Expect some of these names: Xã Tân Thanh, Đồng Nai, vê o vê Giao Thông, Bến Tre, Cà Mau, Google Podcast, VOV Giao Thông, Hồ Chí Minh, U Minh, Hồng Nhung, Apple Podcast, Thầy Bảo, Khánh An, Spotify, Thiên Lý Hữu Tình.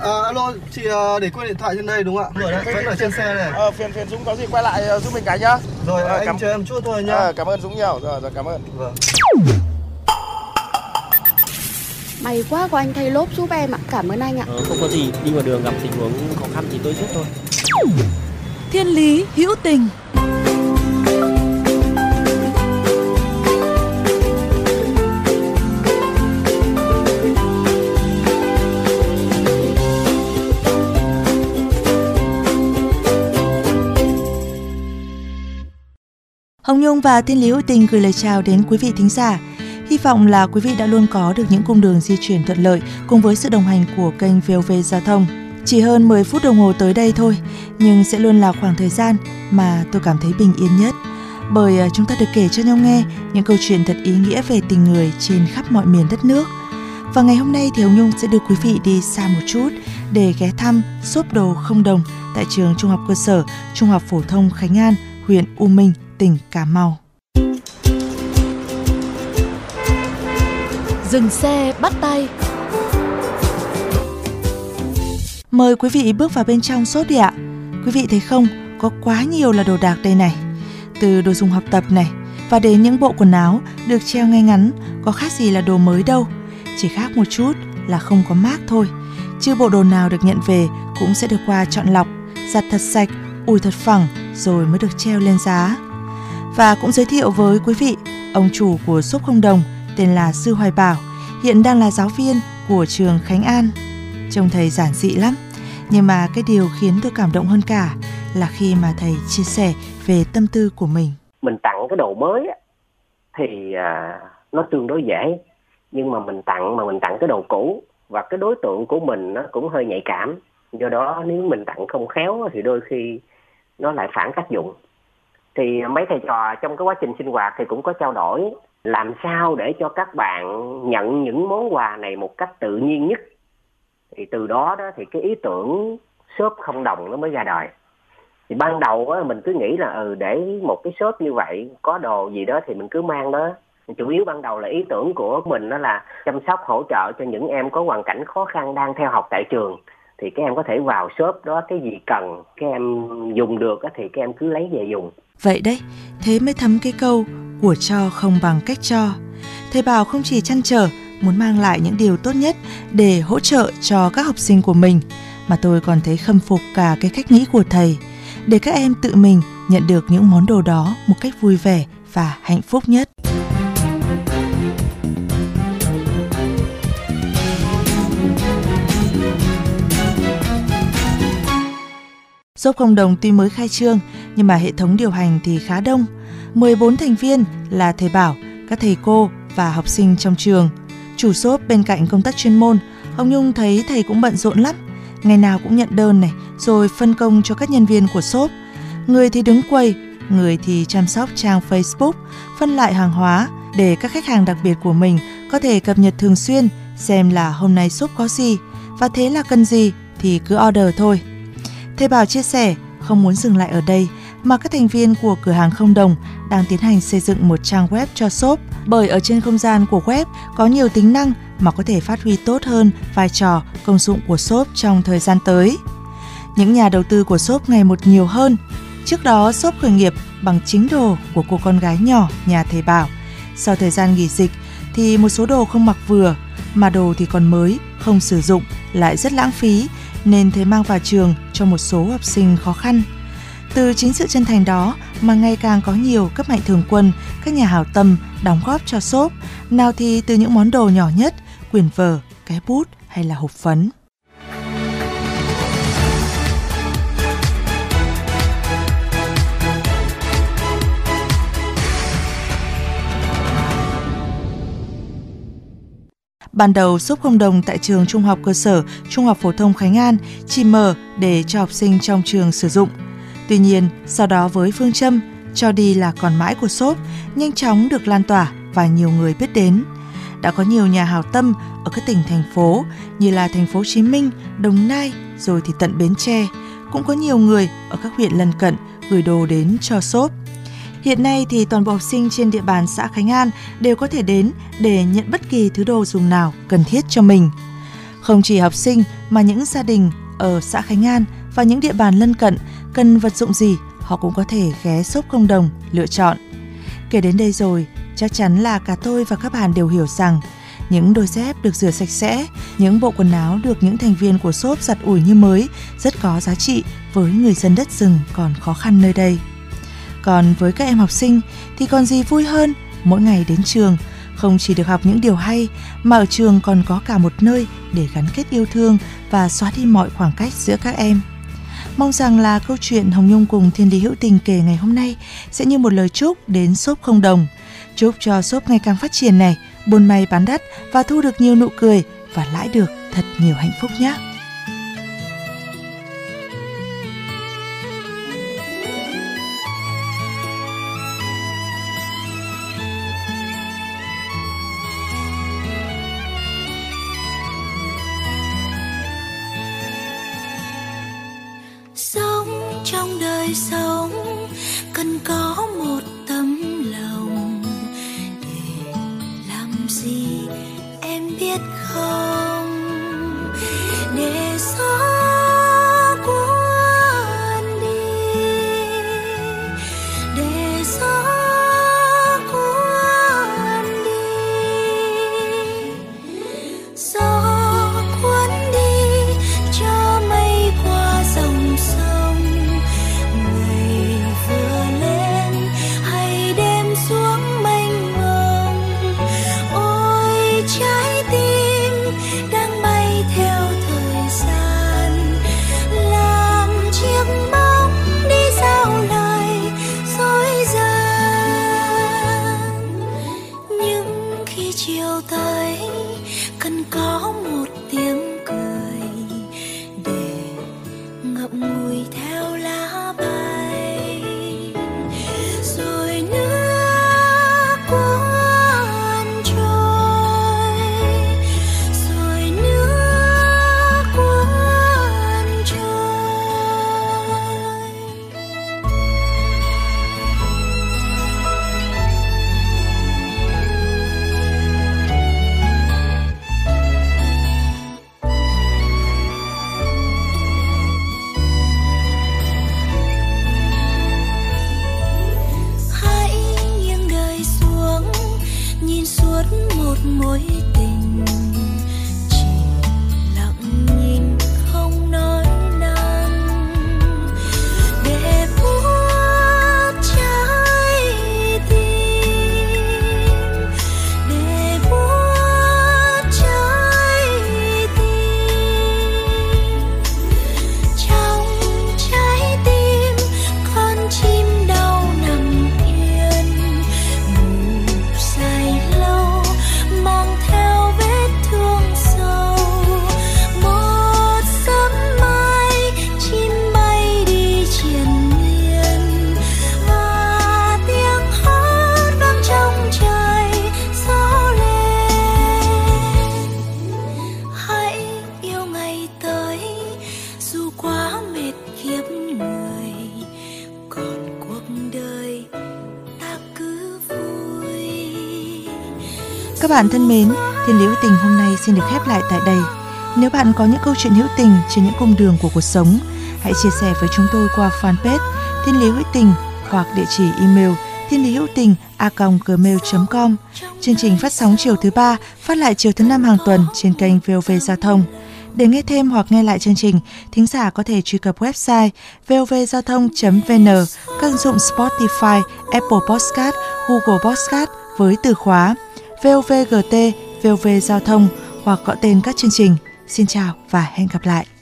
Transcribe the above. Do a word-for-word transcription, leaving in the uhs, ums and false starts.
À, alo, chị để quên điện thoại trên đây đúng không ạ? Rồi đấy, vẫn ở trên xe này. Ờ, phiền phiền Dũng có gì quay lại giúp mình cái nhá. Rồi, rồi anh cảm... chờ em chút thôi nhá. À, cảm ơn Dũng nhiều. Rồi, rồi cảm ơn. Vâng. May quá có anh thay lốp giúp em ạ. Cảm ơn anh ạ. Ờ, không có gì, đi vào đường gặp tình huống khó khăn thì tôi giúp thôi. Thiên lý hữu tình. Hồng Nhung và Thiên Lý Hữu Tình gửi lời chào đến quý vị thính giả. Hy vọng là quý vị đã luôn có được những cung đường di chuyển thuận lợi cùng với sự đồng hành của kênh vê o vê Giao thông. Chỉ hơn mười phút đồng hồ tới đây thôi, nhưng sẽ luôn là khoảng thời gian mà tôi cảm thấy bình yên nhất. Bởi chúng ta được kể cho nhau nghe những câu chuyện thật ý nghĩa về tình người trên khắp mọi miền đất nước. Và ngày hôm nay thì Hồng Nhung sẽ đưa quý vị đi xa một chút để ghé thăm shop đồ không đồng tại trường Trung học cơ sở, Trung học phổ thông Khánh An, huyện U Minh, tỉnh Cà Mau. Dừng xe bắt tay. Mời quý vị bước vào bên trong shop đi ạ. Quý vị thấy không, có quá nhiều là đồ đạc đây này. Từ đồ dùng học tập này và đến những bộ quần áo được treo ngay ngắn, có khác gì là đồ mới đâu. Chỉ khác một chút là không có mác thôi. Chứ bộ đồ nào được nhận về cũng sẽ được qua chọn lọc, giặt thật sạch, ủi thật phẳng rồi mới được treo lên giá. Và cũng giới thiệu với quý vị, ông chủ của shop không đồng tên là Sư Hoài Bảo, hiện đang là giáo viên của trường Khánh An. Trông thầy giản dị lắm, nhưng mà cái điều khiến tôi cảm động hơn cả là khi mà thầy chia sẻ về tâm tư của mình. Mình tặng cái đồ mới thì nó tương đối dễ, nhưng mà mình tặng mà mình tặng cái đồ cũ và cái đối tượng của mình nó cũng hơi nhạy cảm. Do đó nếu mình tặng không khéo thì đôi khi nó lại phản tác dụng. Thì mấy thầy trò trong cái quá trình sinh hoạt thì cũng có trao đổi làm sao để cho các bạn nhận những món quà này một cách tự nhiên nhất. Thì từ đó đó thì cái ý tưởng shop không đồng nó mới ra đời. Thì ban đầu á, mình cứ nghĩ là ừ để một cái shop như vậy có đồ gì đó thì mình cứ mang đó. Chủ yếu ban đầu là ý tưởng của mình đó là chăm sóc hỗ trợ cho những em có hoàn cảnh khó khăn đang theo học tại trường. Thì các em có thể vào shop đó, cái gì cần các em dùng được thì các em cứ lấy về dùng. Vậy đấy, thế mới thấm cái câu của cho không bằng cách cho. Thầy Bảo không chỉ trăn trở muốn mang lại những điều tốt nhất để hỗ trợ cho các học sinh của mình, mà tôi còn thấy khâm phục cả cái cách nghĩ của thầy để các em tự mình nhận được những món đồ đó một cách vui vẻ và hạnh phúc nhất. Shop không đồng tuy mới khai trương nhưng mà hệ thống điều hành thì khá đông. mười bốn thành viên là thầy Bảo, các thầy cô và học sinh trong trường. Chủ shop bên cạnh công tác chuyên môn, Hồng Nhung thấy thầy cũng bận rộn lắm. Ngày nào cũng nhận đơn này rồi phân công cho các nhân viên của shop. Người thì đứng quầy, người thì chăm sóc trang Facebook, phân loại hàng hóa để các khách hàng đặc biệt của mình có thể cập nhật thường xuyên xem là hôm nay shop có gì và thế là cần gì thì cứ order thôi. Thầy Bảo chia sẻ không muốn dừng lại ở đây mà các thành viên của cửa hàng không đồng đang tiến hành xây dựng một trang web cho shop, bởi ở trên không gian của web có nhiều tính năng mà có thể phát huy tốt hơn vai trò công dụng của shop trong thời gian tới. Những nhà đầu tư của shop ngày một nhiều hơn. Trước đó shop khởi nghiệp bằng chính đồ của cô con gái nhỏ nhà thầy Bảo. Sau thời gian nghỉ dịch thì một số đồ không mặc vừa, mà đồ thì còn mới, không sử dụng lại rất lãng phí, nên thầy mang vào trường cho một số học sinh khó khăn. Từ chính sự chân thành đó mà ngày càng có nhiều các mạnh thường quân, các nhà hảo tâm đóng góp cho shop, nào thì từ những món đồ nhỏ nhất, quyển vở, cái bút hay là hộp phấn. Ban đầu, shop không đồng tại trường Trung học cơ sở, Trung học phổ thông Khánh An chỉ mở để cho học sinh trong trường sử dụng. Tuy nhiên, sau đó với phương châm cho đi là còn mãi của shop, nhanh chóng được lan tỏa và nhiều người biết đến. Đã có nhiều nhà hảo tâm ở các tỉnh, thành phố như là thành phố Hồ Chí Minh, Đồng Nai, rồi thì tận Bến Tre. Cũng có nhiều người ở các huyện lân cận gửi đồ đến cho shop. Hiện nay thì toàn bộ học sinh trên địa bàn xã Khánh An đều có thể đến để nhận bất kỳ thứ đồ dùng nào cần thiết cho mình. Không chỉ học sinh mà những gia đình ở xã Khánh An và những địa bàn lân cận cần vật dụng gì họ cũng có thể ghé shop không đồng lựa chọn. Kể đến đây rồi, chắc chắn là cả tôi và các bạn đều hiểu rằng những đôi dép được rửa sạch sẽ, những bộ quần áo được những thành viên của shop giặt ủi như mới rất có giá trị với người dân đất rừng còn khó khăn nơi đây. Còn với các em học sinh thì còn gì vui hơn mỗi ngày đến trường, không chỉ được học những điều hay mà ở trường còn có cả một nơi để gắn kết yêu thương và xóa đi mọi khoảng cách giữa các em. Mong rằng là câu chuyện Hồng Nhung cùng Thiên Lý Hữu Tình kể ngày hôm nay sẽ như một lời chúc đến shop không đồng. Chúc cho shop ngày càng phát triển này, buôn may bán đắt và thu được nhiều nụ cười và lãi được thật nhiều hạnh phúc nhé. Sống trong đời sống cần có một tấm lòng, để làm gì em biết không, để gió cuốn đi, để gió cuốn đi, gió cuốn đi cho mây qua dòng sông, ngày vừa lên hay đêm xuống mênh mông. Ôi trái tim đang bay theo thời gian, làm chiếc bóng đi giao lại dối gian. Nhưng khi chiều tới cần có một tiếng cười, để ngậm ngùi theo lá bay, rồi nước cuốn trôi, rồi nước cuốn trôi. Hãy nghiêng đời xuống, nhìn suốt một mối tình, chỉ lặng nhìn không nói năng, để buốt trái tim, để buốt trái tim. Trong trái tim con chim đau nằm yên, ngủ dài lâu mang theo vết thương sâu. Một sớm mai chim bay đi triền miên, và tiếng hót vang trong trời gió lên. Hãy yêu ngày tới, dù quá mệt kiếp người, còn cuộc đời ta cứ vui. Các bạn thân mến, Thiên Lý Hữu Tình hôm nay xin được khép lại tại đây. Nếu bạn có những câu chuyện hữu tình trên những cung đường của cuộc sống, hãy chia sẻ với chúng tôi qua fanpage Thiên Lý Hữu Tình hoặc địa chỉ email thiên lý hữu tình a còng gmail chấm com. Chương trình phát sóng chiều thứ ba, phát lại chiều thứ năm hàng tuần trên kênh vê o vê Giao Thông. Để nghe thêm hoặc nghe lại chương trình, thính giả có thể truy cập website vê o vê giao thông chấm vê en, các ứng dụng Spotify, Apple Podcast, Google Podcast với từ khóa vê o vê giê tê, vê o vê Giao Thông hoặc gọi tên các chương trình. Xin chào và hẹn gặp lại!